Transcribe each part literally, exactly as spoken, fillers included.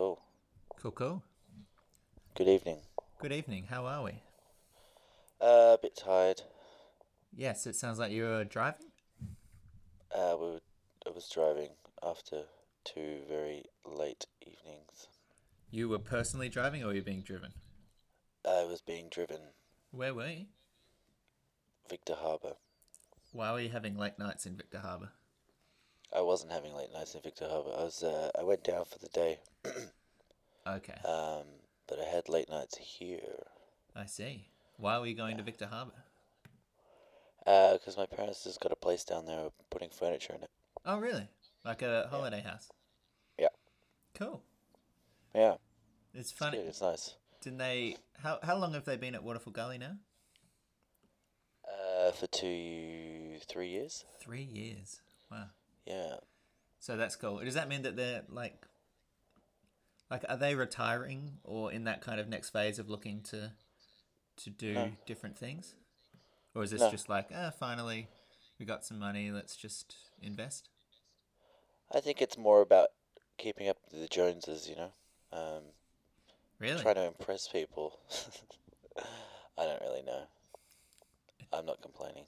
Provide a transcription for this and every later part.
Cool. Cool, cool. Good evening. Good evening. How are we? Uh, a bit tired. Yes, it sounds like you were driving. Uh, we were, I was driving after two very late evenings. You were personally driving or were you being driven? I was being driven. Where were you? Victor Harbour. Why were you having late nights in Victor Harbour? I wasn't having late nights in Victor Harbour. I was. Uh, I went down for the day. Okay. Um, but I had late nights here. I see. Why were you going yeah. to Victor Harbour? Uh, because my parents just got a place down there putting furniture in it. Oh, really? Like a holiday yeah. house? Yeah. Cool. Yeah. It's funny. It's, it's nice. Didn't they? How how long have they been at Waterfall Gully now? Uh, for two, three years. Three years. Wow. Yeah. So that's cool. Does that mean that they're like, like, are they retiring or in that kind of next phase of looking to, to do no. different things, or is this no. just like, ah, oh, finally, we got some money, let's just invest? I think it's more about keeping up with the Joneses, you know. Um, really? Trying to impress people. I don't really know. I'm not complaining.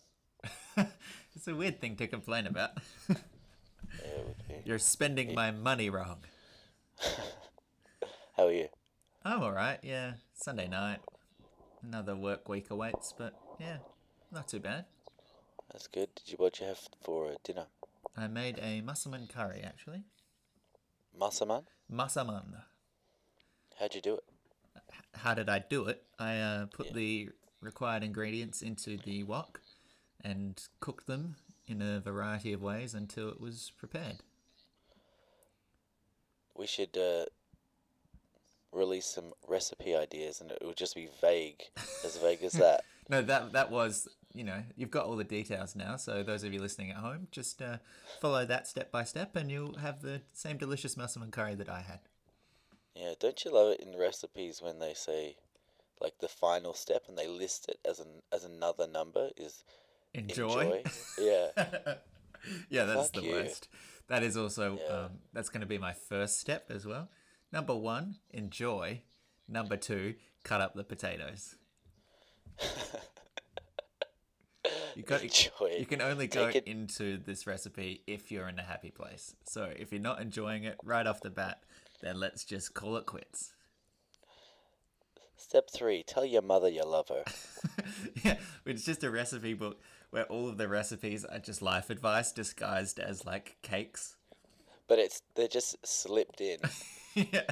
It's a weird thing to complain about. Yeah, it would be. You're spending yeah. my money wrong. How are you? I'm all right, yeah. Sunday night. Another work week awaits, but yeah, not too bad. That's good. Did you What did you have for dinner? I made a massaman curry, actually. Massaman? Massaman. How'd you do it? How did I do it? I uh, put yeah. the required ingredients into the wok and cooked them in a variety of ways until it was prepared. We should uh, release some recipe ideas and it would just be vague, as vague as that. No, that that was, you know, you've got all the details now, so those of you listening at home, just uh, follow that step by step and you'll have the same delicious massaman curry that I had. Yeah, don't you love it in recipes when they say, like, the final step and they list it as an as another number is enjoy? enjoy. Yeah. Yeah, that's Fuck the you. worst. That is also, yeah. um, that's going to be my first step as well. Number one, enjoy. Number two, cut up the potatoes. You got enjoy. You can only go Take into it. This recipe if you're in a happy place. So if you're not enjoying it right off the bat, then let's just call it quits. Step three, tell your mother you love her. Yeah, it's just a recipe book where all of the recipes are just life advice disguised as like cakes. But it's they're just slipped in yeah.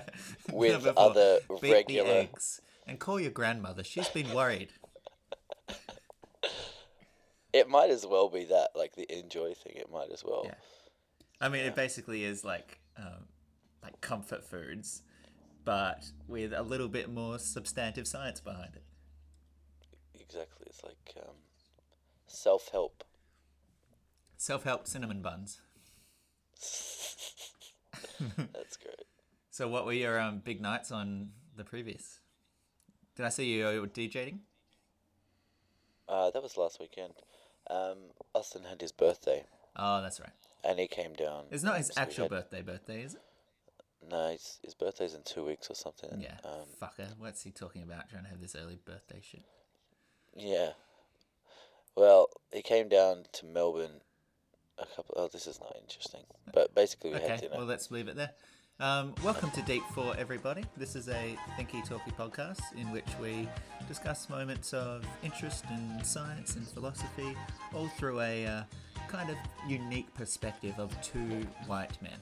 with Number other four, beat regular... the eggs and call your grandmother. She's been worried. It might as well be that, like the enjoy thing. It might as well. Yeah. I mean, yeah. it basically is like... Um, like comfort foods, but with a little bit more substantive science behind it. Exactly. It's like um, self-help. Self-help cinnamon buns. That's great. So what were your um, big nights on the previous? Did I see you, you were DJing? Uh, that was last weekend. Um, Austin had his birthday. Oh, that's right. And he came down. It's not his actual had... birthday birthday, is it? No, his, his birthday's in two weeks or something. Yeah, um, fucker. What's he talking about, trying to have this early birthday shit? Yeah. Well, he came down to Melbourne a couple... Oh, this is not interesting. But basically we okay, had dinner. Well, let's leave it there. Um, welcome to Deep Four, everybody. This is a Thinky Talky podcast in which we discuss moments of interest in science and philosophy, all through a uh, kind of unique perspective of two white men.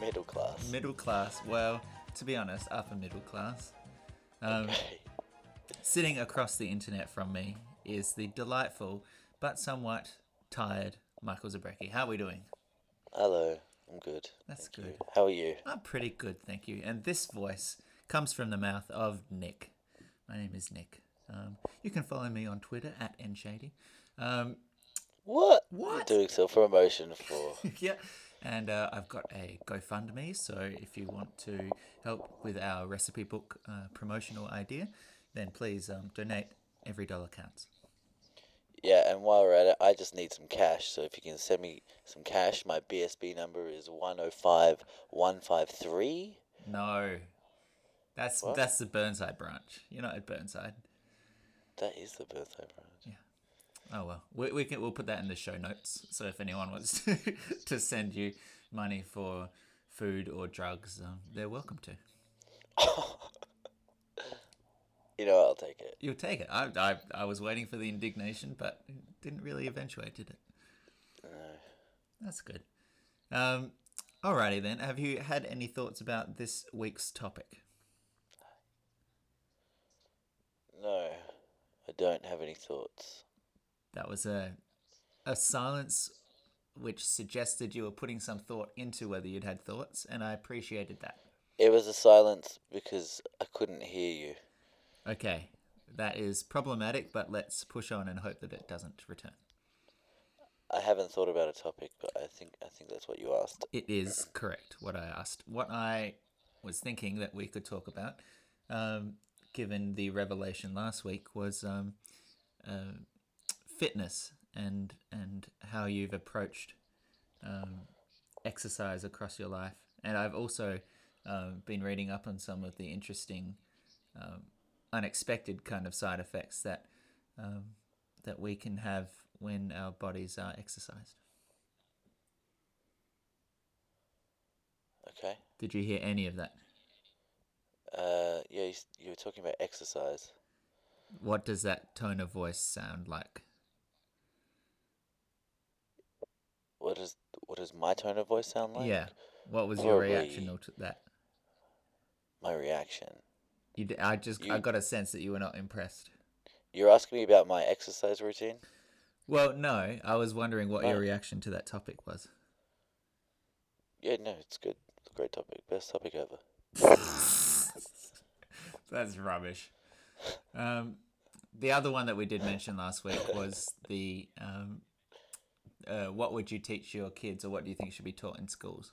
Middle class. Middle class. Well, to be honest, upper middle class. Um, okay. Sitting across the internet from me is the delightful but somewhat tired Michael Zabreski. How are we doing? Hello. I'm good. That's thank good. You. How are you? I'm pretty good, thank you. And this voice comes from the mouth of Nick. My name is Nick. Um, you can follow me on Twitter at N Shady. Um, what? What? You're doing self-promotion for... Yeah. And uh, I've got a GoFundMe, so if you want to help with our recipe book uh, promotional idea, then please um, donate. Every dollar counts. Yeah, and while we're at it, I just need some cash. So if you can send me some cash, my B S B number is one oh five one five three. No. That's what? That's the Burnside branch. You're not at Burnside. That is the Burnside branch. Yeah. Oh, well. We, we can, we'll put that in the show notes. So if anyone wants to, to send you money for food or drugs, um, they're welcome to. You know, I'll take it. You'll take it. I, I I was waiting for the indignation, but it didn't really eventuate, did it? No. That's good. Um, alrighty then. Have you had any thoughts about this week's topic? No, I don't have any thoughts. That was a a silence which suggested you were putting some thought into whether you'd had thoughts, and I appreciated that. It was a silence because I couldn't hear you. Okay, that is problematic, but let's push on and hope that it doesn't return. I haven't thought about a topic, but I think I think that's what you asked. It is correct, what I asked. What I was thinking that we could talk about, um, given the revelation last week, was um, uh, fitness and and how you've approached um, exercise across your life. And I've also uh, been reading up on some of the interesting... Um, unexpected kind of side effects that um, that we can have when our bodies are exercised. Okay. Did you hear any of that? Uh, yeah, you, you were talking about exercise. What does that tone of voice sound like? What does what does my tone of voice sound like? Yeah. What was Probably your reaction to that? My reaction. You, I just you, I got a sense that you were not impressed. You're asking me about my exercise routine? Well, no. I was wondering what oh. your reaction to that topic was. Yeah, no, it's good. It's a great topic. Best topic ever. That's rubbish. Um, the other one that we did mention last week was the um, uh, what would you teach your kids, or what do you think should be taught in schools?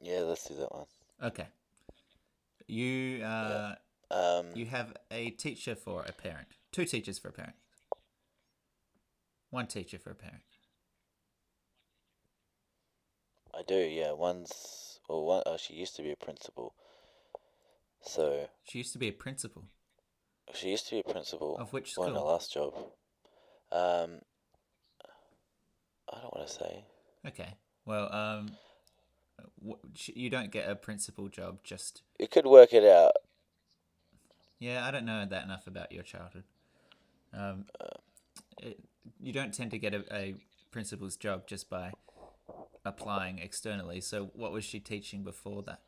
Yeah, let's do that one. Okay. You uh, yeah. um, you have a teacher for a parent. Two teachers for a parent. One teacher for a parent. I do, yeah. One's or one. Oh, she used to be a principal. So she used to be a principal. She used to be a principal of which school? Well, in her last job. Um, I don't want to say. Okay. Well, um. You don't get a principal job just... You could work it out. Yeah, I don't know that enough about your childhood. Um, uh, it, you don't tend to get a, a principal's job just by applying externally. So what was she teaching before that?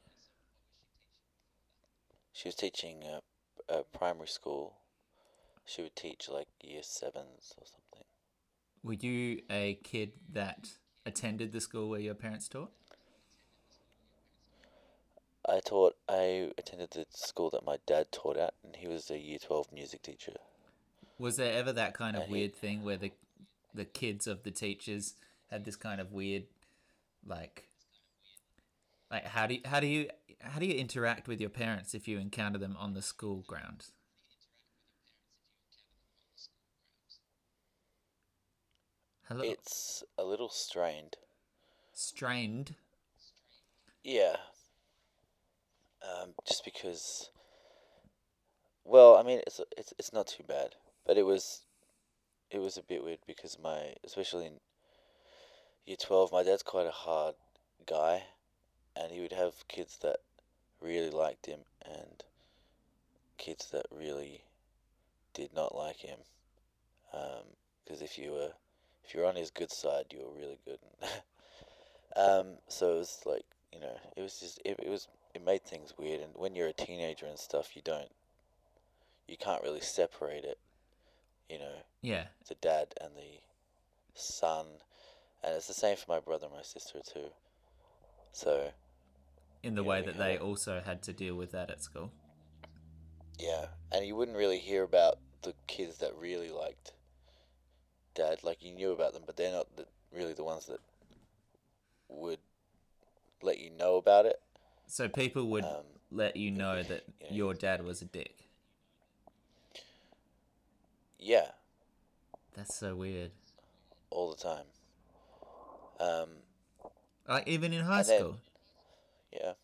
She was teaching uh, uh, primary school. She would teach like year sevens or something. Were you a kid that attended the school where your parents taught? I taught. I attended the school that my dad taught at, and he was a year twelve music teacher. Was there ever that kind of and weird he, thing where the the kids of the teachers had this kind of weird, like, like how do you, how do you how do you interact with your parents if you encounter them on the school grounds? Hello? It's a little strained. Strained. Yeah. Um, just because, well, I mean, it's it's it's not too bad, but it was, it was a bit weird because my, especially in year twelve, my dad's quite a hard guy, and he would have kids that really liked him and kids that really did not like him, because um, if you were if you were on his good side, you were really good. um, so it was like you know, it was just it, it was. It made things weird, and when you're a teenager and stuff, you don't, you can't really separate it, you know. Yeah. The dad and the son, and it's the same for my brother and my sister too. So. In the way that they also had to deal with that at school. Yeah, and you wouldn't really hear about the kids that really liked dad. Like, you knew about them, but they're not the, really the ones that would let you know about it. So people would um, let you know that yeah. your dad was a dick. Yeah. That's so weird. All the time. Um, like even in high school. Then,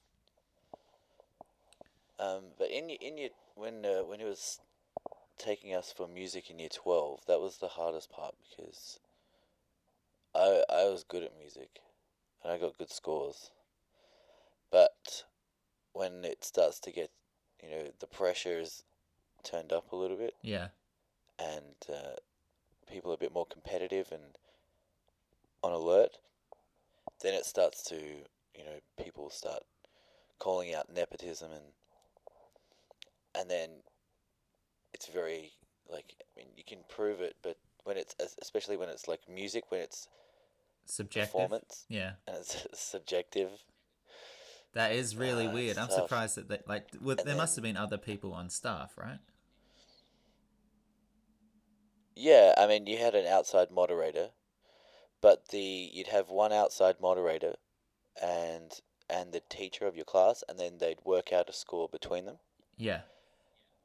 yeah. Um, but in your, in your when uh, when he was taking us for music in year twelve, that was the hardest part because I I was good at music and I got good scores, but when it starts to get, you know, the pressure is turned up a little bit. Yeah. And uh, people are a bit more competitive and on alert. Then it starts to, you know, people start calling out nepotism and and then it's very, like, I mean, you can prove it, but when it's, especially when it's like music, when it's subjective performance, yeah, and it's subjective. That is really uh, weird. I'm tough. surprised that they, like, well, there then, must have been other people on staff, right? Yeah, I mean, you had an outside moderator, but the you'd have one outside moderator, and and the teacher of your class, and then they'd work out a score between them. Yeah.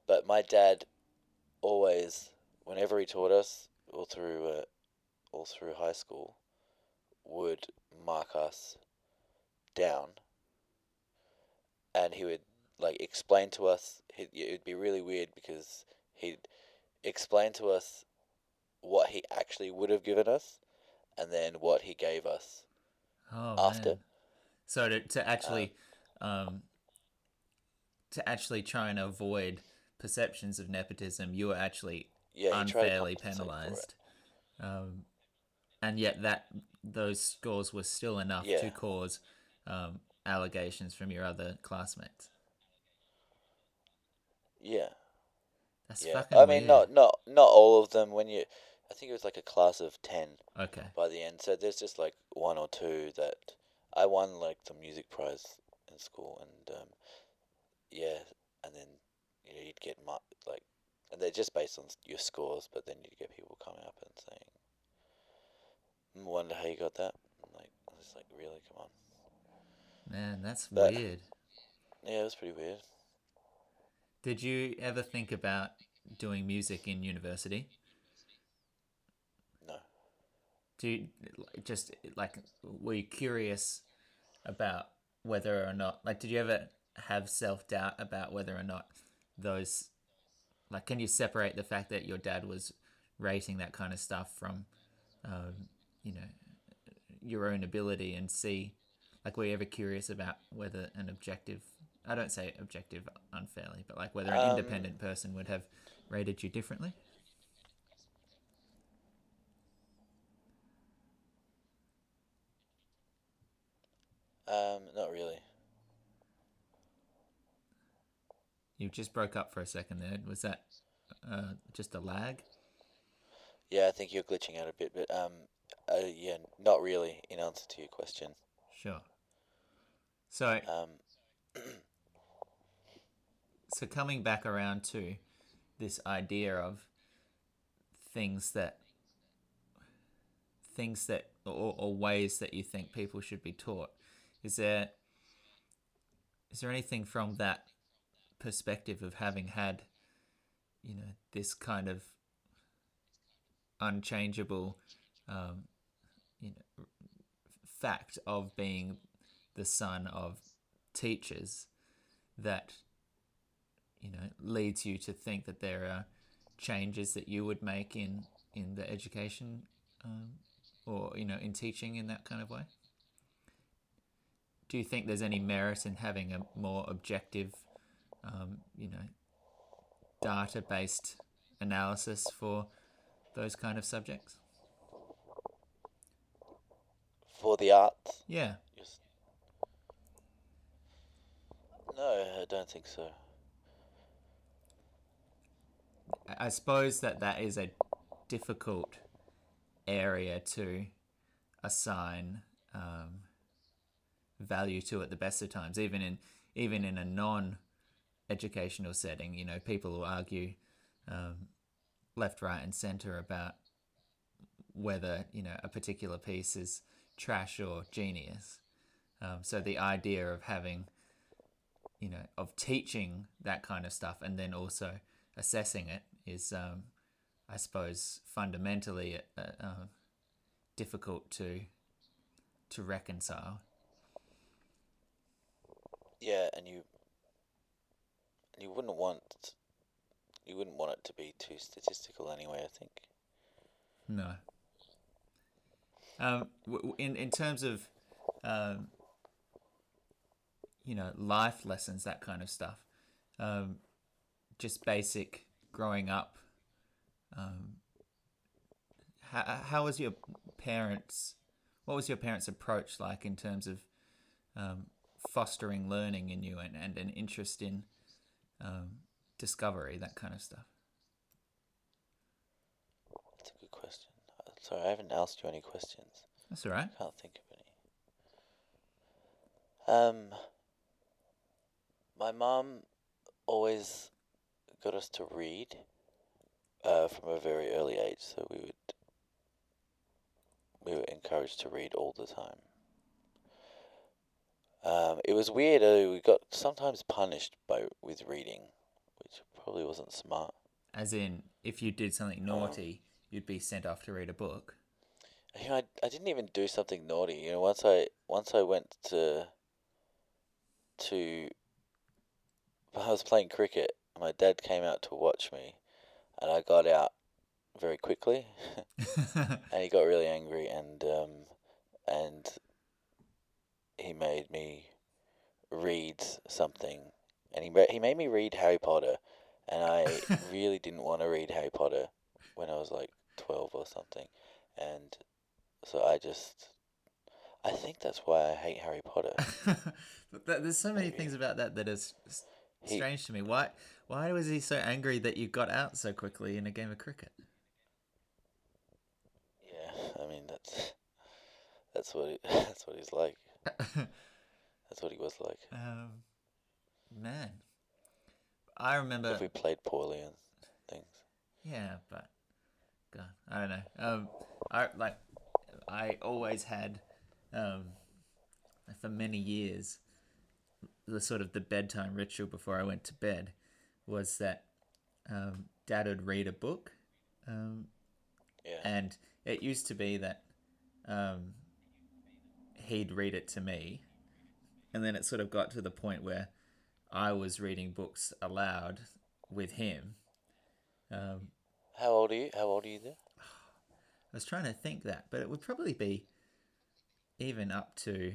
But my dad always, whenever he taught us, all through uh, all through high school, would mark us down. And he would, like, explain to us. He'd, it would be really weird because he'd explain to us what he actually would have given us and then what he gave us oh, after. Man. So to to actually... Um, um, to actually try and avoid perceptions of nepotism, you were actually yeah, unfairly penalized. Um, and yet that those scores were still enough yeah. to cause um, allegations from your other classmates. Yeah. That's yeah. fucking I mean, weird. not not not all of them. When you, I think it was like a class of ten okay. by the end. So there's just like one or two that I won like the music prize in school and... Um, Yeah, and then you know you'd get like, and they're just based on your scores, but then you'd get people coming up and saying, "Wonder how you got that." I'm like, I'm just like, really, come on, man, that's but, weird. Yeah, it was pretty weird. Did you ever think about doing music in university? No. Do you, just like, were you curious about whether or not, like, did you ever have self-doubt about whether or not those, like, can you separate the fact that your dad was rating that kind of stuff from um you know your own ability, and see, like, were you ever curious about whether an objective, I don't say objective unfairly, but like whether an um, independent person would have rated you differently? Um not really. You just broke up for a second there. Was that uh, just a lag? Yeah, I think you're glitching out a bit, but um, uh, yeah, not really in answer to your question. Sure. So, um, so coming back around to this idea of things that, things that, or, or ways that you think people should be taught, is there, is there anything from that perspective of having had, you know, this kind of unchangeable, um, you know, fact of being the son of teachers, that, you know, leads you to think that there are changes that you would make in in the education, um, or, you know, in teaching in that kind of way? Do you think there's any merit in having a more objective Um, you know, data-based analysis for those kind of subjects? For the arts? Yeah. Just... No, I don't think so. I suppose that that is a difficult area to assign um, value to at the best of times, even in even in a non- educational setting. You know, people will argue um, left, right and centre about whether, you know, a particular piece is trash or genius. Um, so the idea of having, you know, of teaching that kind of stuff and then also assessing it is, um, I suppose, fundamentally uh, uh, difficult to to reconcile. Yeah, and you you wouldn't want you wouldn't want it to be too statistical anyway, I think. No. Um, in in terms of, um, you know, life lessons, that kind of stuff, um, just basic growing up. Um, how how was your parents? What was your parents' approach like in terms of um, fostering learning in you and, and an interest in um, discovery, that kind of stuff? That's a good question. Sorry, I haven't asked you any questions. That's all right. I can't think of any. Um, my mum always got us to read uh, from a very early age, so we would we were encouraged to read all the time. Um, it was weird. Uh, we got sometimes punished by with reading, which probably wasn't smart. As in, if you did something naughty, Um, you'd be sent off to read a book. You know, I, I didn't even do something naughty. You know, once I once I went to to I was playing cricket. My dad came out to watch me, and I got out very quickly, and he got really angry, and um and he made me read something, and he re- he made me read Harry Potter, and I really didn't want to read Harry Potter when I was like twelve or something, and so I just, I think that's why I hate Harry Potter. There's so many Maybe. things about that that is strange he, to me. Why why was he so angry that you got out so quickly in a game of cricket? Yeah, I mean, that's that's what he, that's what he's like. That's what he was like. Um, man, I remember if we played poorly and things. Yeah, but God, I don't know. Um, I like, I always had, um, for many years, the sort of the bedtime ritual before I went to bed was that um, Dad would read a book, um, yeah. and it used to be that um, he'd read it to me, and then it sort of got to the point where I was reading books aloud with him. Um, how old are you? How old are you there? I was trying to think that, but it would probably be even up to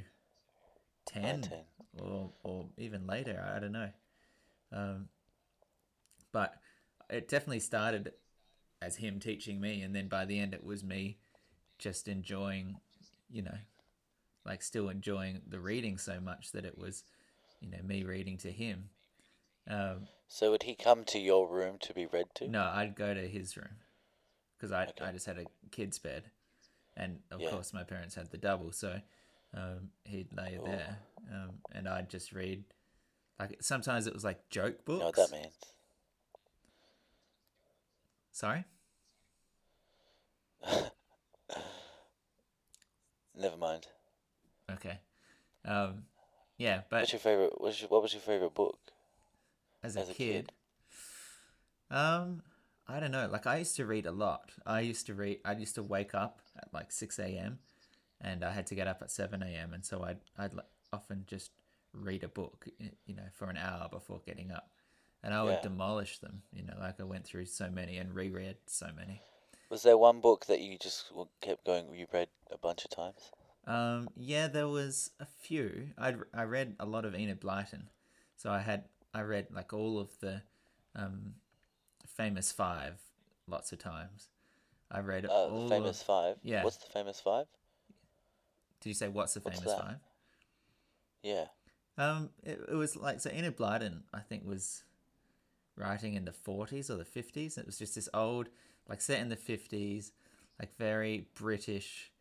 ten, ten. or or even later. I don't know. Um, but it definitely started as him teaching me, and then by the end, it was me just enjoying, you know, like still enjoying the reading so much that it was, you know, me reading to him. Um, so would he come to your room to be read to? No, I'd go to his room because I okay. I just had a kid's bed, and of yeah. course my parents had the double, so um, he'd lay Ooh. there, um, and I'd just read. Like sometimes it was like joke books. You know what that means? Sorry. Never mind. Okay. Um, yeah, but what's your favorite? What's your, what was your favorite book? As a, As a kid, kid, um, I don't know. Like I used to read a lot. I used to read. I used to wake up at like six a.m. and I had to get up at seven a.m. and so I'd I'd often just read a book, you know, for an hour before getting up, and I would yeah. demolish them. You know, like I went through so many and reread so many. Was there one book that you just kept going? You read a bunch of times. Um, yeah, there was a few. I I read a lot of Enid Blyton, so I had. I read like all of the um, Famous Five lots of times. I read uh, all the Famous of, Five. Yeah. What's the Famous Five? Did you say what's the what's Famous that? Five? Yeah. Um, it, it was like so. Enid Blyton, I think, was writing in the forties or the fifties. It was just this old, like set in the fifties, like very British,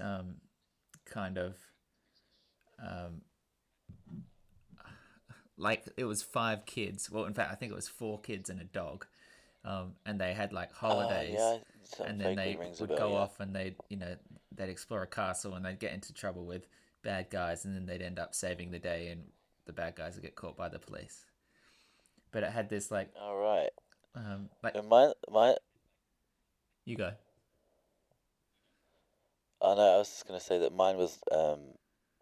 um, kind of, um. Like it was five kids. Well, in fact, I think it was four kids and a dog, um, and they had like holidays, uh, yeah, and then they would bell, go yeah. off and they, you know, they'd explore a castle and they'd get into trouble with bad guys, and then they'd end up saving the day, and the bad guys would get caught by the police. But it had this like, all right, um, like my my You go. Oh, no, I was just going to say that mine was um,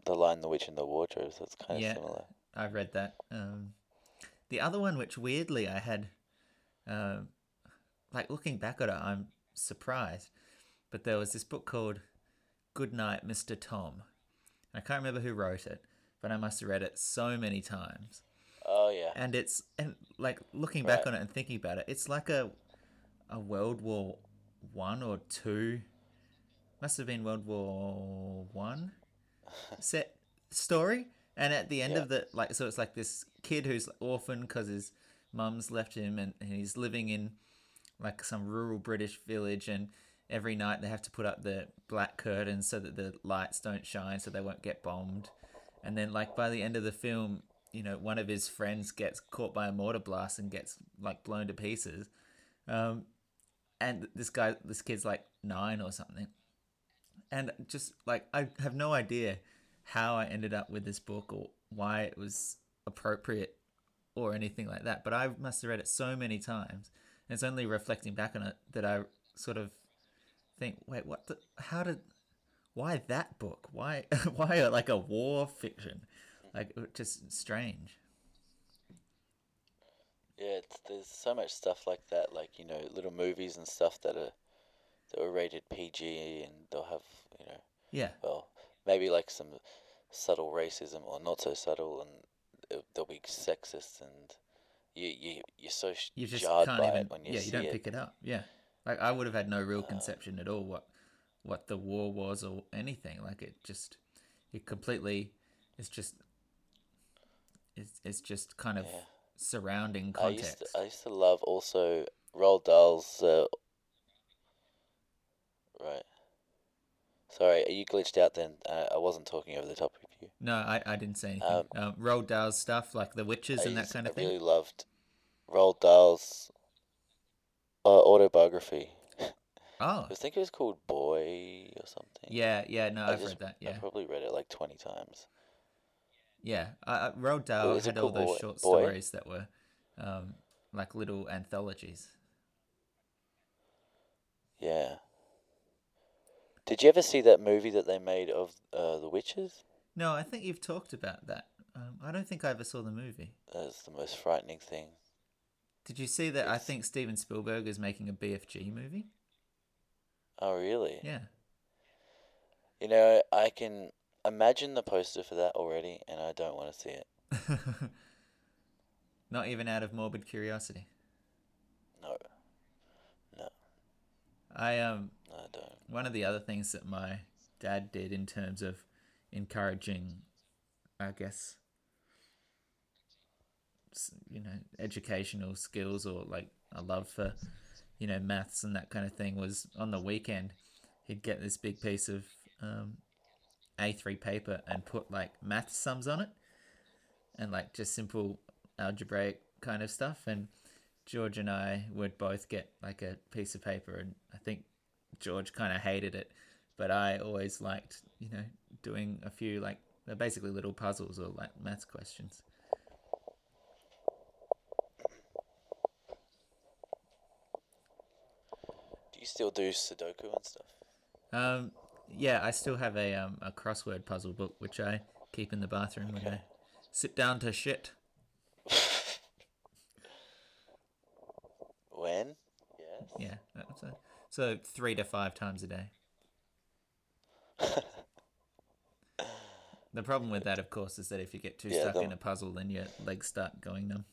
The Lion, the Witch, and the Wardrobe, so it's kind of yeah, similar. Yeah, I've read that. Um, the other one, which weirdly I had, uh, like looking back at it, I'm surprised, but there was this book called Goodnight, Mister Tom. I can't remember who wrote it, but I must have read it so many times. Oh, yeah. And it's and like looking back right. on it and thinking about it, it's like a a World War One or two. Must have been World War One set story. And at the end yeah. of the, like, so it's like this kid who's orphaned because his mum's left him, and, and he's living in like some rural British village, and every night they have to put up the black curtains so that the lights don't shine so they won't get bombed. And then like by the end of the film, you know, one of his friends gets caught by a mortar blast and gets like blown to pieces. Um, and this guy, this kid's like nine or something. And just like, I have no idea how I ended up with this book or why it was appropriate or anything like that. But I must have read it so many times. And it's only reflecting back on it that I sort of think, wait, what the, how did, why that book? Why, why like a war fiction? Like, just strange. Yeah, it's, there's so much stuff like that, like, you know, little movies and stuff that are, that were rated P G, and they'll have, you know, yeah, well, maybe like some subtle racism or not so subtle, and they'll be sexist, and you, you, you're so you just jarred can't by even, it when you yeah, see it. Yeah, you don't it. pick it up, yeah. Like, I would have had no real conception at all what what the war was or anything. Like, it just, it completely, it's just, it's, it's just kind of yeah. surrounding context. I used, to, I used to love also Roald Dahl's, uh, right. Sorry, you glitched out then. Uh, I wasn't talking over the top of you. No, I, I didn't say anything. Um, um, Roald Dahl's stuff, like The Witches I and used, that kind of I thing. I really loved Roald Dahl's Uh, autobiography. Oh. I think it was called Boy or something. Yeah, yeah, no, I I've just, read that, yeah. I probably read it like twenty times. Yeah, uh, Roald Dahl had all those boy, short boy. stories that were um, like little anthologies. Yeah. Did you ever see that movie that they made of uh, The Witches? No, I think you've talked about that. Um, I don't think I ever saw the movie. That's the most frightening thing. Did you see that? I think Steven Spielberg is making a B F G movie. Oh, really? Yeah. You know, I can imagine the poster for that already, and I don't want to see it. Not even out of morbid curiosity. No. No. I um. No, I don't. One of the other things that my dad did in terms of encouraging, I guess, you know, educational skills or like a love for, you know, maths and that kind of thing, was on the weekend he'd get this big piece of um, A three paper and put like math sums on it and like just simple algebraic kind of stuff. And George and I would both get like a piece of paper, and I think George kind of hated it, but I always liked, you know, doing a few like basically little puzzles or like maths questions. Still do Sudoku and stuff? Um, yeah, I still have a um a crossword puzzle book which I keep in the bathroom okay. when I sit down to shit. When? Yes. Yeah. So, so three to five times a day. The problem with that, of course, is that if you get too yeah, stuck the... in a puzzle, then your legs start going numb.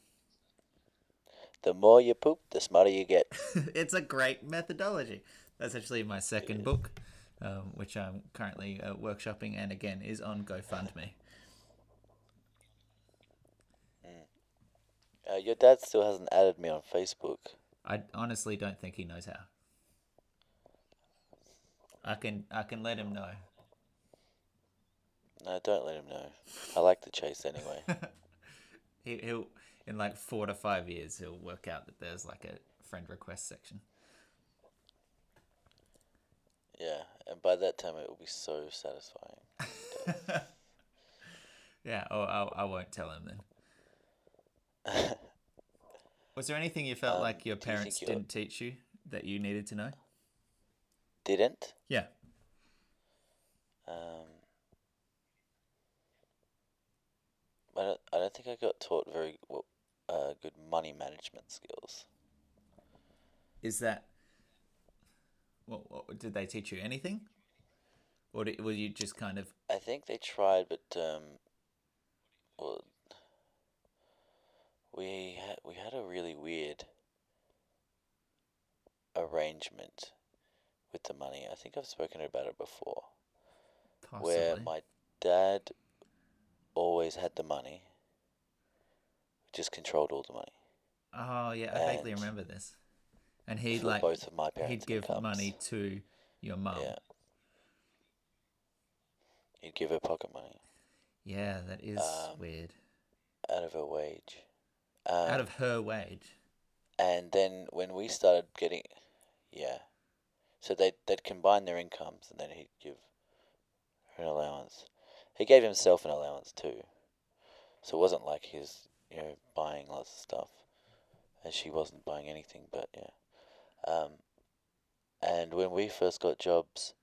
The more you poop, the smarter you get. It's a great methodology. That's actually my second yeah. book, um, which I'm currently uh, workshopping, and again is on GoFundMe. Uh, your dad still hasn't added me on Facebook. I honestly don't think he knows how. I can I can let him know. No, don't let him know. I like the chase anyway. he, he'll. In like four to five years, he'll work out that there's like a friend request section. Yeah, and by that time it will be so satisfying. Yeah, oh, I, I won't tell him then. Was there anything you felt um, like your parents you didn't teach you that you needed to know? didn't. Yeah. Um, I don't, I don't think I got taught very uh, good money management skills. Is that... What, what did they teach you? Anything? Or did, were you just kind of... I think they tried, but... Um, well, we had, we had a really weird arrangement with the money. I think I've spoken about it before. Possibly. Where my dad always had the money, just controlled all the money. Oh, yeah, I and vaguely remember this. And he'd, like, both of my parents' he'd give incomes. money to your mum. Yeah. He'd give her pocket money. Yeah, that is um, weird. Out of her wage. Um, out of her wage. And then when we started getting, yeah, so they'd, they'd combine their incomes and then he'd give her an allowance. He gave himself an allowance too. So it wasn't like he was, you know, buying lots of stuff. And she wasn't buying anything, but yeah. Um, and when we first got jobs,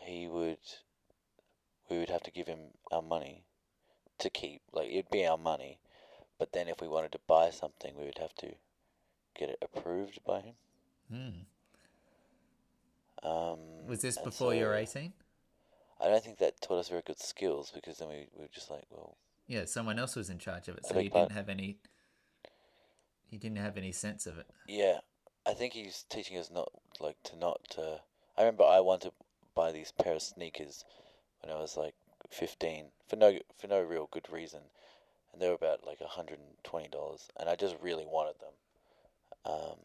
he would, we would have to give him our money to keep. Like, it'd be our money. But then if we wanted to buy something, we would have to get it approved by him. Hmm. Um, was this before so you were eighteen? I don't think that taught us very good skills because then we, we were just like, well... Yeah, someone else was in charge of it, so you didn't have any... You didn't have any sense of it. Yeah. I think he's teaching us not, like, to not... Uh, I remember I wanted to buy these pair of sneakers when I was, like, fifteen for no for no real good reason. And they were about, like, one hundred twenty dollars. And I just really wanted them. Um,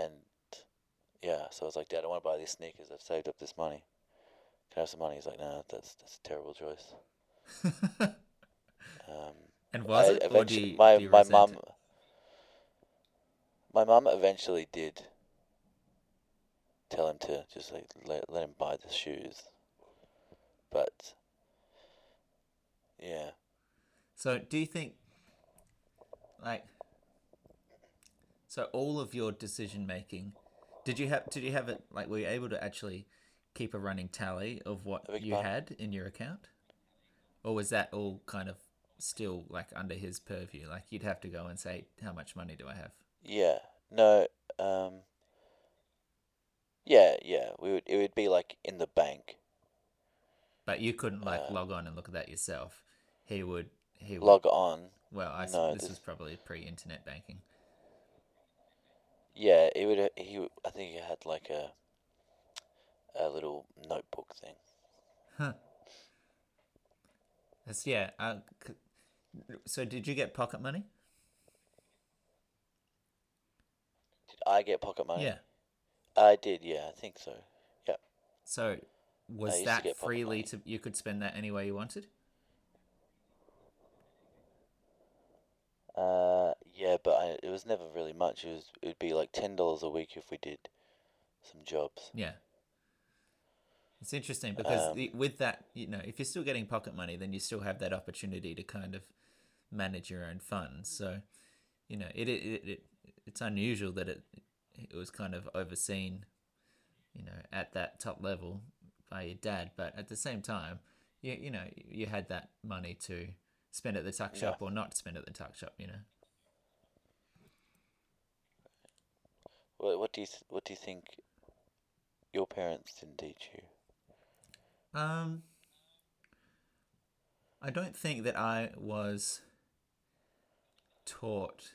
and, yeah, so I was like, Dad, I want to buy these sneakers. I've saved up this money. Can I have some money? He's like, no, nah, that's, that's a terrible choice. um, and was I, it? Or do you, my, do you my mum, it? My mum eventually did tell him to just, like, let, let him buy the shoes. But, yeah. So do you think, like... So all of your decision making, did you have? Did you have it? Like, were you able to actually keep a running tally of what you pardon? had in your account, or was that all kind of still like under his purview? Like, you'd have to go and say, "How much money do I have?" Yeah. No. Um. Yeah. Yeah. We would. It would be like in the bank. But you couldn't like uh, log on and look at that yourself. He would. He would, log on. Well, I no, this, this is probably pre-internet banking. Yeah, it would. He, I think he had like a a little notebook thing. Huh. That's yeah. Uh, so, did you get pocket money? Did I get pocket money? Yeah, I did. Yeah, I think so. Yeah. So, was that to freely? To you could spend that any way you wanted. Uh. Yeah, but I, it was never really much. It was, it'd be like ten dollars a week if we did some jobs. Yeah. It's interesting because um, the, with that, you know, if you're still getting pocket money, then you still have that opportunity to kind of manage your own funds. So, you know, it it, it it's unusual that it it was kind of overseen, you know, at that top level by your dad. But at the same time, you, you know, you had that money to spend at the tuck shop yeah. or not spend at the tuck shop, you know. What do you th- what do you think your parents didn't teach you? Um, I don't think that I was taught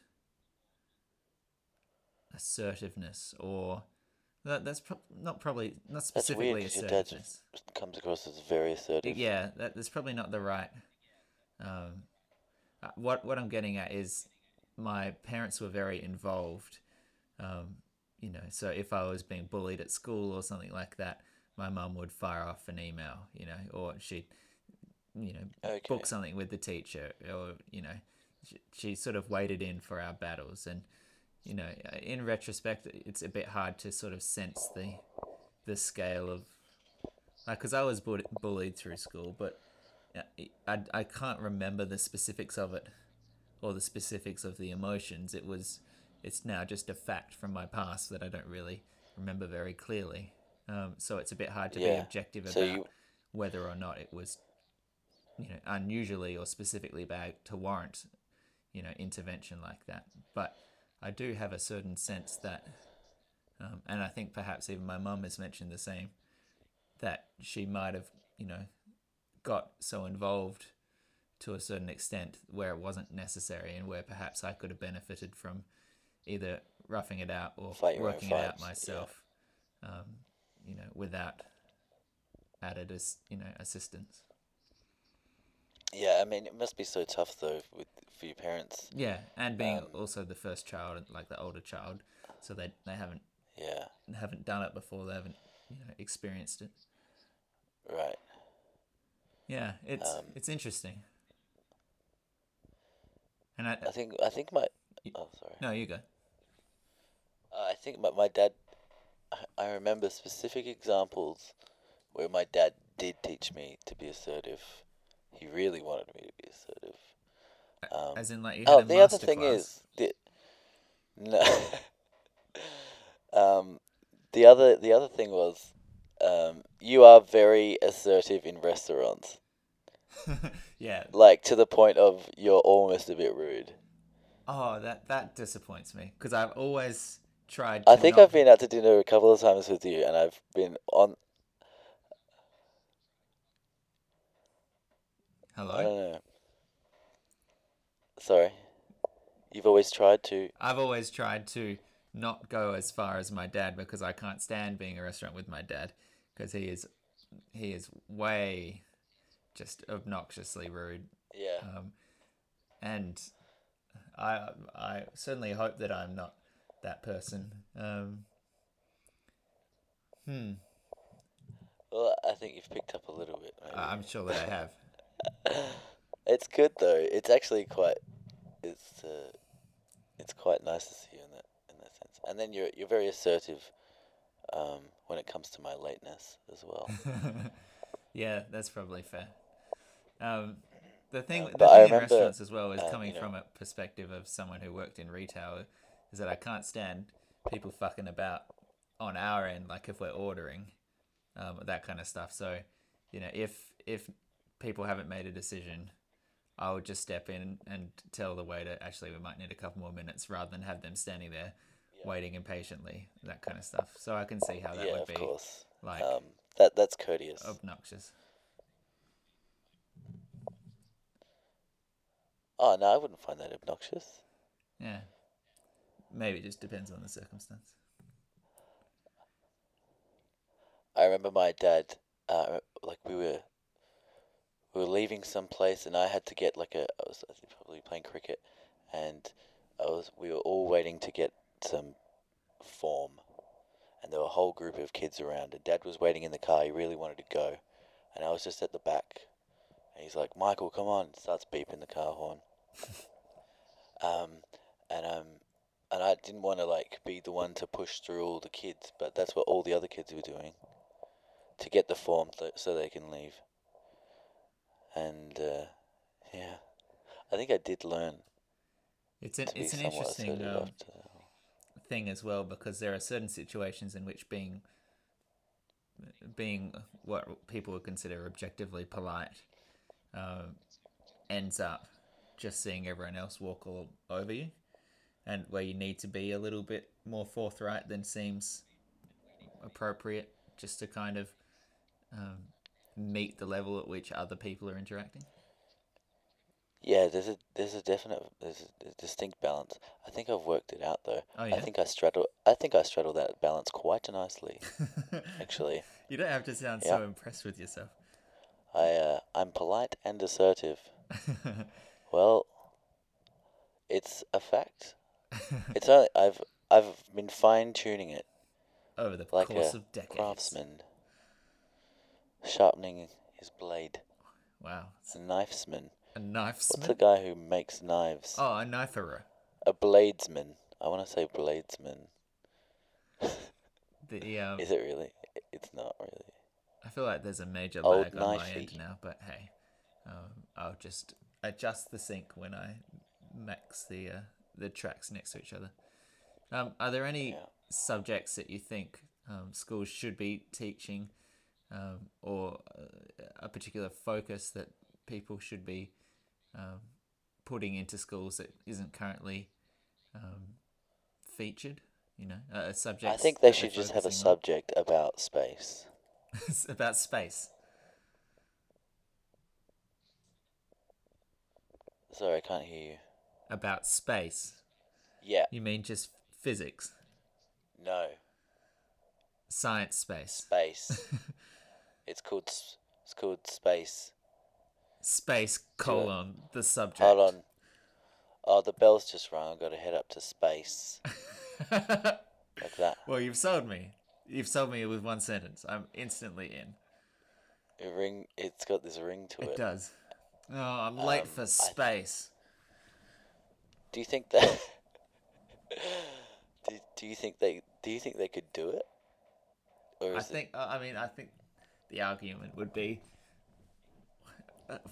assertiveness, or that that's pro- not probably not specifically that's weird, assertiveness. Your dad comes across as very assertive. Yeah, that, that's probably not the right. Um, what what I'm getting at is my parents were very involved. Um. You know, so if I was being bullied at school or something like that, my mum would fire off an email, you know, or she'd, you know, okay. book something with the teacher, or, you know, she, she sort of waded in for our battles. And, you know, in retrospect, it's a bit hard to sort of sense the the scale of, like, because I was bull- bullied through school, but I, I can't remember the specifics of it or the specifics of the emotions. It was... It's now just a fact from my past that I don't really remember very clearly. Um, so it's a bit hard to yeah. be objective so about you... whether or not it was, you know, unusually or specifically bad to warrant, you know, intervention like that. But I do have a certain sense that, um, and I think perhaps even my mum has mentioned the same, that she might have, you know, got so involved to a certain extent where it wasn't necessary and where perhaps I could have benefited from either roughing it out or working it out myself, yeah. um, you know, without added, as you know, assistance. Yeah, I mean, it must be so tough though with for your parents. Yeah, and being um, also the first child, and like the older child, so they they haven't yeah haven't done it before. They haven't you know experienced it. Right. Yeah, it's um, it's interesting. And I, I think I think my you, oh sorry no you go. Uh, I think my my dad. I, I remember specific examples where my dad did teach me to be assertive. He really wanted me to be assertive. Um, As in, like, you had oh, a masterclass. The other thing is, the, no. um, the other the other thing was, um, you are very assertive in restaurants. Yeah. Like to the point of you're almost a bit rude. Oh, that that disappoints me because I've always tried. To I think not... I've been out to dinner a couple of times with you, and I've been on. Hello? I don't know. Sorry. You've always tried to... I've always tried to not go as far as my dad because I can't stand being in a restaurant with my dad because he is he is way just obnoxiously rude. Yeah. Um, and I I certainly hope that I'm not that person. Um, hmm. Well, I think you've picked up a little bit. Maybe. I'm sure that I have. It's good though. It's actually quite. It's uh, it's quite nice to see you in that in that sense. And then you're you're very assertive, um, when it comes to my lateness as well. Yeah, that's probably fair. Um, the thing, the thing in restaurants as well is uh, coming you know, from a perspective of someone who worked in retail, is that I can't stand people fucking about on our end, like if we're ordering, um, that kind of stuff. So, you know, if if people haven't made a decision, I would just step in and tell the waiter, actually, we might need a couple more minutes rather than have them standing there yeah. waiting impatiently, that kind of stuff. So I can see how that yeah, would be. Yeah, of course. Like, um, that, that's courteous. Obnoxious. Oh, no, I wouldn't find that obnoxious. Yeah. Maybe it just depends on the circumstance. I remember my dad, uh, like we were... We were leaving some place, and I had to get like a. I was probably playing cricket, and I was. We were all waiting to get some form, and there were a whole group of kids around. And Dad was waiting in the car. He really wanted to go, and I was just at the back. And he's like, "Michael, come on!" And starts beeping the car horn. um, and um, and I didn't want to like be the one to push through all the kids, but that's what all the other kids were doing to get the form th- so they can leave. And uh, yeah, I think I did learn. It's an it's an interesting um, thing as well because there are certain situations in which being being what people would consider objectively polite um, ends up just seeing everyone else walk all over you, and where you need to be a little bit more forthright than seems appropriate, just to kind of. Um, meet the level at which other people are interacting? Yeah, there's a there's a definite there's a distinct balance. I think I've worked it out though. Oh, yeah? I think I straddle I think I straddle that balance quite nicely. Actually. You don't have to sound yeah. so impressed with yourself. I uh, I'm polite and assertive. Well, it's a fact. It's only, I've I've been fine tuning it over the like course a of decades. Craftsman. Sharpening his blade. Wow. It's a knifesman. A knifesman? What's the guy who makes knives? Oh, a kniferer. A bladesman. I want to say bladesman. The, um, is it really? It's not really. I feel like there's a major Old lag on knifey. My end now, but hey, um, I'll just adjust the sync when I mix the uh, the tracks next to each other. Um, are there any yeah. subjects that you think um, schools should be teaching, um, or a particular focus that people should be um, putting into schools that isn't currently um, featured, you know, a subject. I think they should just have a subject on. about space. It's about space. Sorry, I can't hear you. About space? Yeah. You mean just physics? No. Science space. Space. It's called it's called space. Space colon, yeah. The subject. Hold on. Oh, the bell's just rung. I've got to head up to space. Like that. Well, you've sold me. You've sold me with one sentence. I'm instantly in. It ring. It's got this ring to it. It does. Oh, I'm um, late for space. Th- do you think that? do, do you think they? Do you think they could do it? Or is I think. It... I mean, I think the argument would be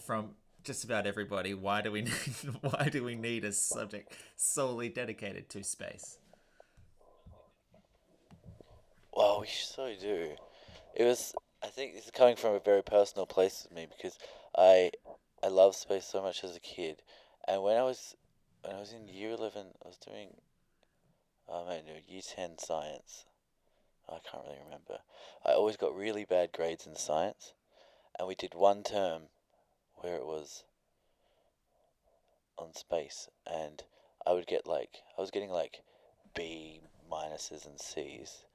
from just about everybody. Why do we need? Why do we need a subject solely dedicated to space? Well, we so do. It was. I think this is coming from a very personal place with me because I, I loved space so much as a kid, and when I was, when I was in year eleven, I was doing, oh mate, no, year ten science. I can't really remember. I always got really bad grades in science, and we did one term, where it was. On space, and I would get like I was getting like, B minuses and C's.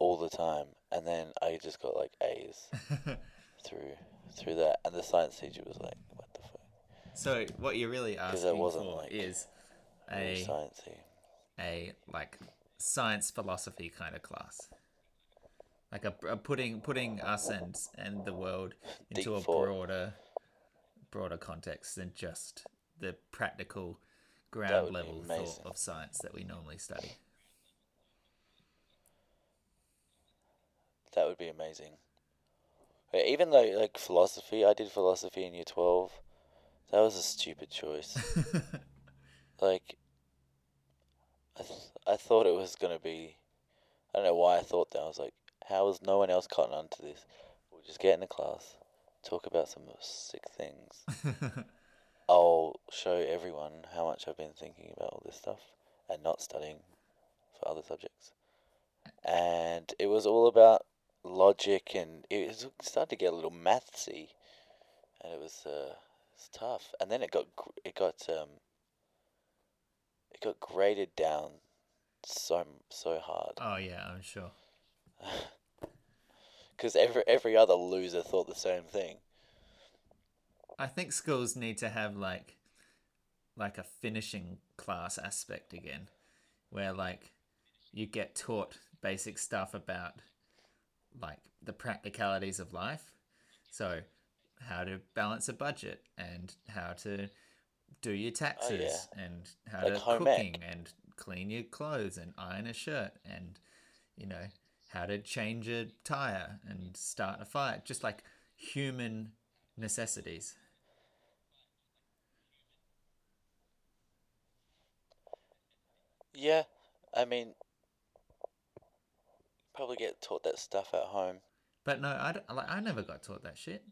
All the time, and then I just got like A's through through that, and the science teacher was like, "What the fuck?" So what you're really asking for like is a sciencey, a like science philosophy kind of class, like a, a putting putting us and and the world into a broader broader context than just the practical ground level thought of science that we normally study. That would be amazing. Even though, like, philosophy, I did philosophy in year twelve. That was a stupid choice. Like, I th- I thought it was going to be... I don't know why I thought that. I was like, how has no one else gotten onto this? We'll just get in the class, talk about some sick things. I'll show everyone how much I've been thinking about all this stuff and not studying for other subjects. And it was all about logic, and it started to get a little mathsy, and it was uh, it's tough. And then it got it got um it got graded down so so hard. Oh yeah, I'm sure. Because every every other loser thought the same thing. I think schools need to have like like a finishing class aspect again, where like you get taught basic stuff about like the practicalities of life. So how to balance a budget and how to do your taxes, oh, yeah. and how like to cooking ec. And clean your clothes and iron a shirt and, you know, how to change a tire and start a fire. Just like human necessities. Yeah. I mean, probably get taught that stuff at home. But no, I, don't, like, I never got taught that shit.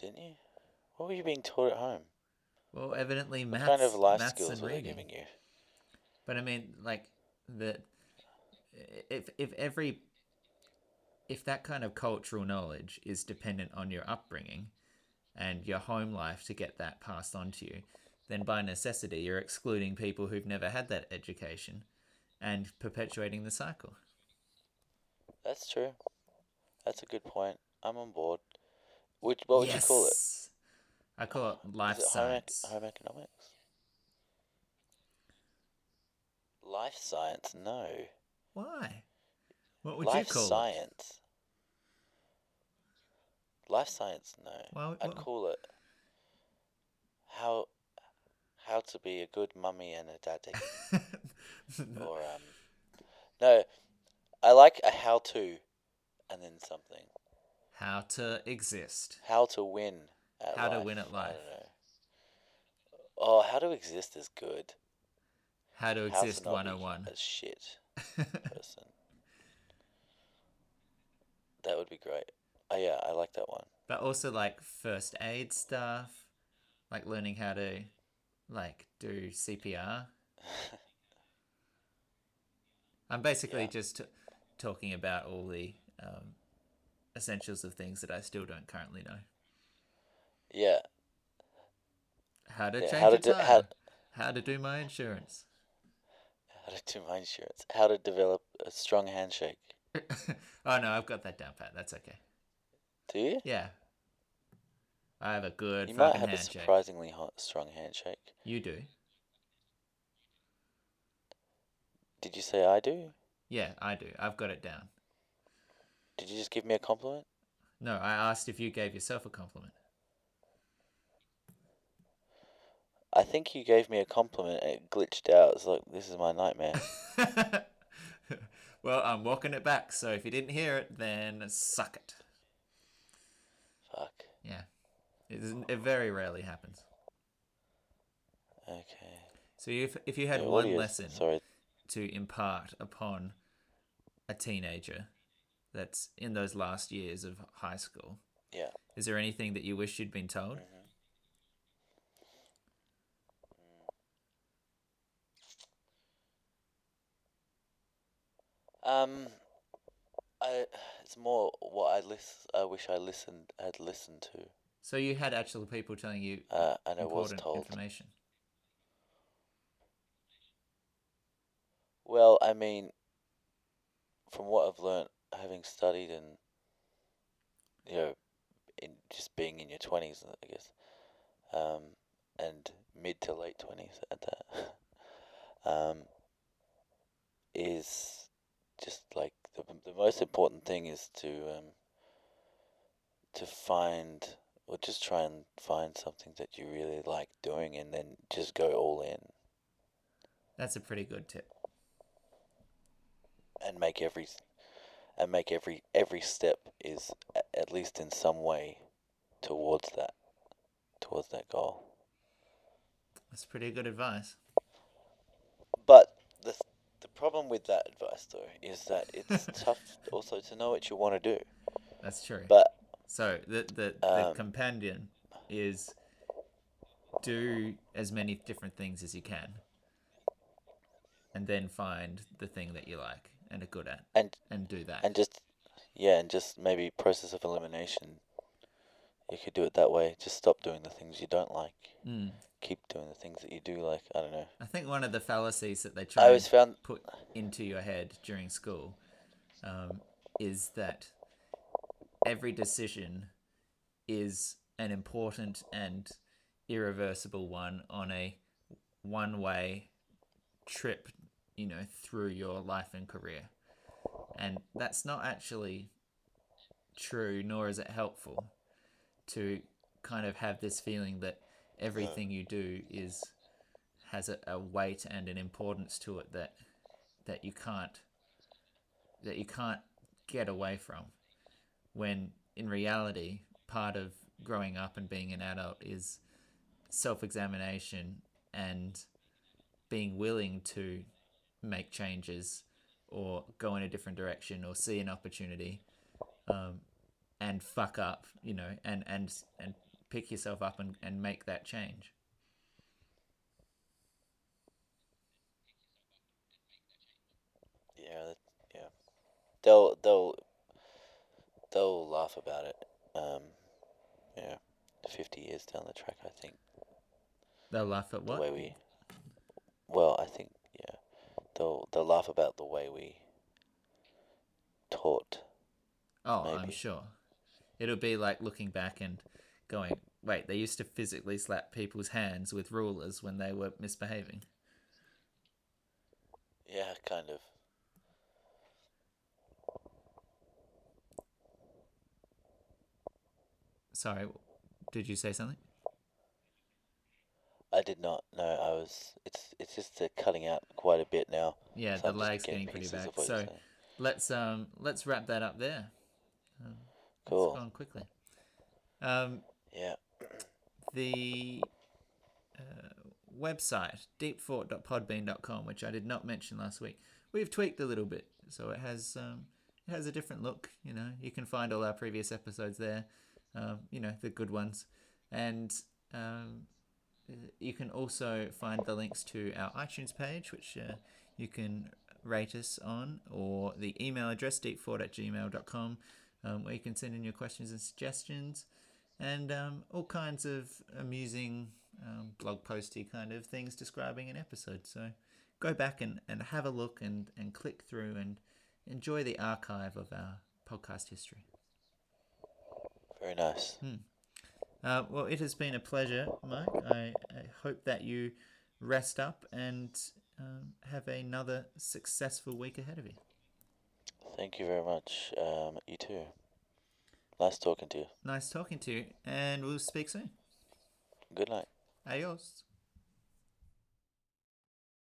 Didn't you? What were you being taught at home? Well, evidently maths. What kind of life skills were they giving you? But I mean, like, the, if, if every... If that kind of cultural knowledge is dependent on your upbringing and your home life to get that passed on to you, then by necessity you're excluding people who've never had that education and perpetuating the cycle. That's true. That's a good point. I'm on board. Which, what would yes. you call it? I call it life Is it science. Home, home economics? Life science? No. Why? What would life you call science. it? Life science. Life science? No. Well, I'd what? call it how how to be a good mummy and a daddy. No. Or um, no, I like a how to, and then something. How to exist. How to win. At how life. to win at life. I don't know. Oh, how to exist is good. How to how exist one oh one. That's shit. person. That would be great. Oh yeah, I like that one. But also like first aid stuff, like learning how to like do C P R. I'm basically yeah. just t- talking about all the um, essentials of things that I still don't currently know. Yeah. How to yeah, change how to do, how, how to do my insurance. How to do my insurance. How to develop a strong handshake. Oh no, I've got that down pat. That's okay. Do you? Yeah. I have a good you fucking handshake. You might have handshake. a surprisingly hot, strong handshake. You do. Did you say I do? Yeah, I do. I've got it down. Did you just give me a compliment? No, I asked if you gave yourself a compliment. I think you gave me a compliment and it glitched out. It's like, this is my nightmare. Well, I'm walking it back, so if you didn't hear it, then suck it. Fuck. Yeah. It, it very rarely happens. Okay. So if, if you had yeah, one lesson Sorry. to impart upon a teenager that's in those last years of high school, yeah, is there anything that you wish you'd been told? Mm-hmm. Um, I it's more what I lis- I wish I listened had listened to. So you had actual people telling you uh, and important I was told. information. Well, I mean, from what I've learnt, having studied and you know, in just being in your twenties, I guess, um, and mid to late twenties at that, um, is. Just like the the most important thing is to um, to find or just try and find something that you really like doing, and then just go all in. That's a pretty good tip. And make every and make every every step is at least in some way towards that towards that goal. That's pretty good advice. But the. Th- The problem with that advice, though, is that it's tough also to know what you want to do. That's true. But so the the, um, the companion is do as many different things as you can, and then find the thing that you like and are good at, and and do that. And just yeah, and just maybe process of elimination. You could do it that way. Just stop doing the things you don't like. Mm. Keep doing the things that you do like. I don't know. I think one of the fallacies that they try I to found... put into your head during school um, is that every decision is an important and irreversible one on a one-way trip, you know, through your life and career. And that's not actually true, nor is it helpful to kind of have this feeling that everything you do is has a, a weight and an importance to it that that you can't that you can't get away from, when in reality part of growing up and being an adult is self-examination and being willing to make changes or go in a different direction or see an opportunity um, and fuck up, you know, and and and pick yourself up and, and make that change. Yeah, that, yeah. They'll they'll they'll laugh about it. Um, yeah, fifty years down the track, I think. They'll laugh at what? The way we. Well, I think yeah, they'll they'll laugh about the way we taught. Oh, maybe. I'm sure. It'll be like looking back and going, wait, they used to physically slap people's hands with rulers when they were misbehaving. Yeah, kind of. Sorry, did you say something? I did not. No, I was. It's it's just uh, cutting out quite a bit now. Yeah, so the I'm lag's getting, getting pretty bad. So let's um let's wrap that up there. Um, cool. Let's go on quickly. Um. Yeah. The uh, website, deep four dot podbean dot com, which I did not mention last week, we've tweaked a little bit, so it has um, it has a different look. You know, you can find all our previous episodes there. Um, you know, the good ones, and um, you can also find the links to our iTunes page, which uh, you can rate us on, or the email address deep four at gmail dot com, um, where you can send in your questions and suggestions. And um, all kinds of amusing um, blog posty kind of things describing an episode. So go back and, and have a look and, and click through and enjoy the archive of our podcast history. Very nice. Hmm. Uh, well, it has been a pleasure, Mike. I, I hope that you rest up and um, have another successful week ahead of you. Thank you very much. Um, you too. Nice talking to you. Nice talking to you. And we'll speak soon. Good night. Adios.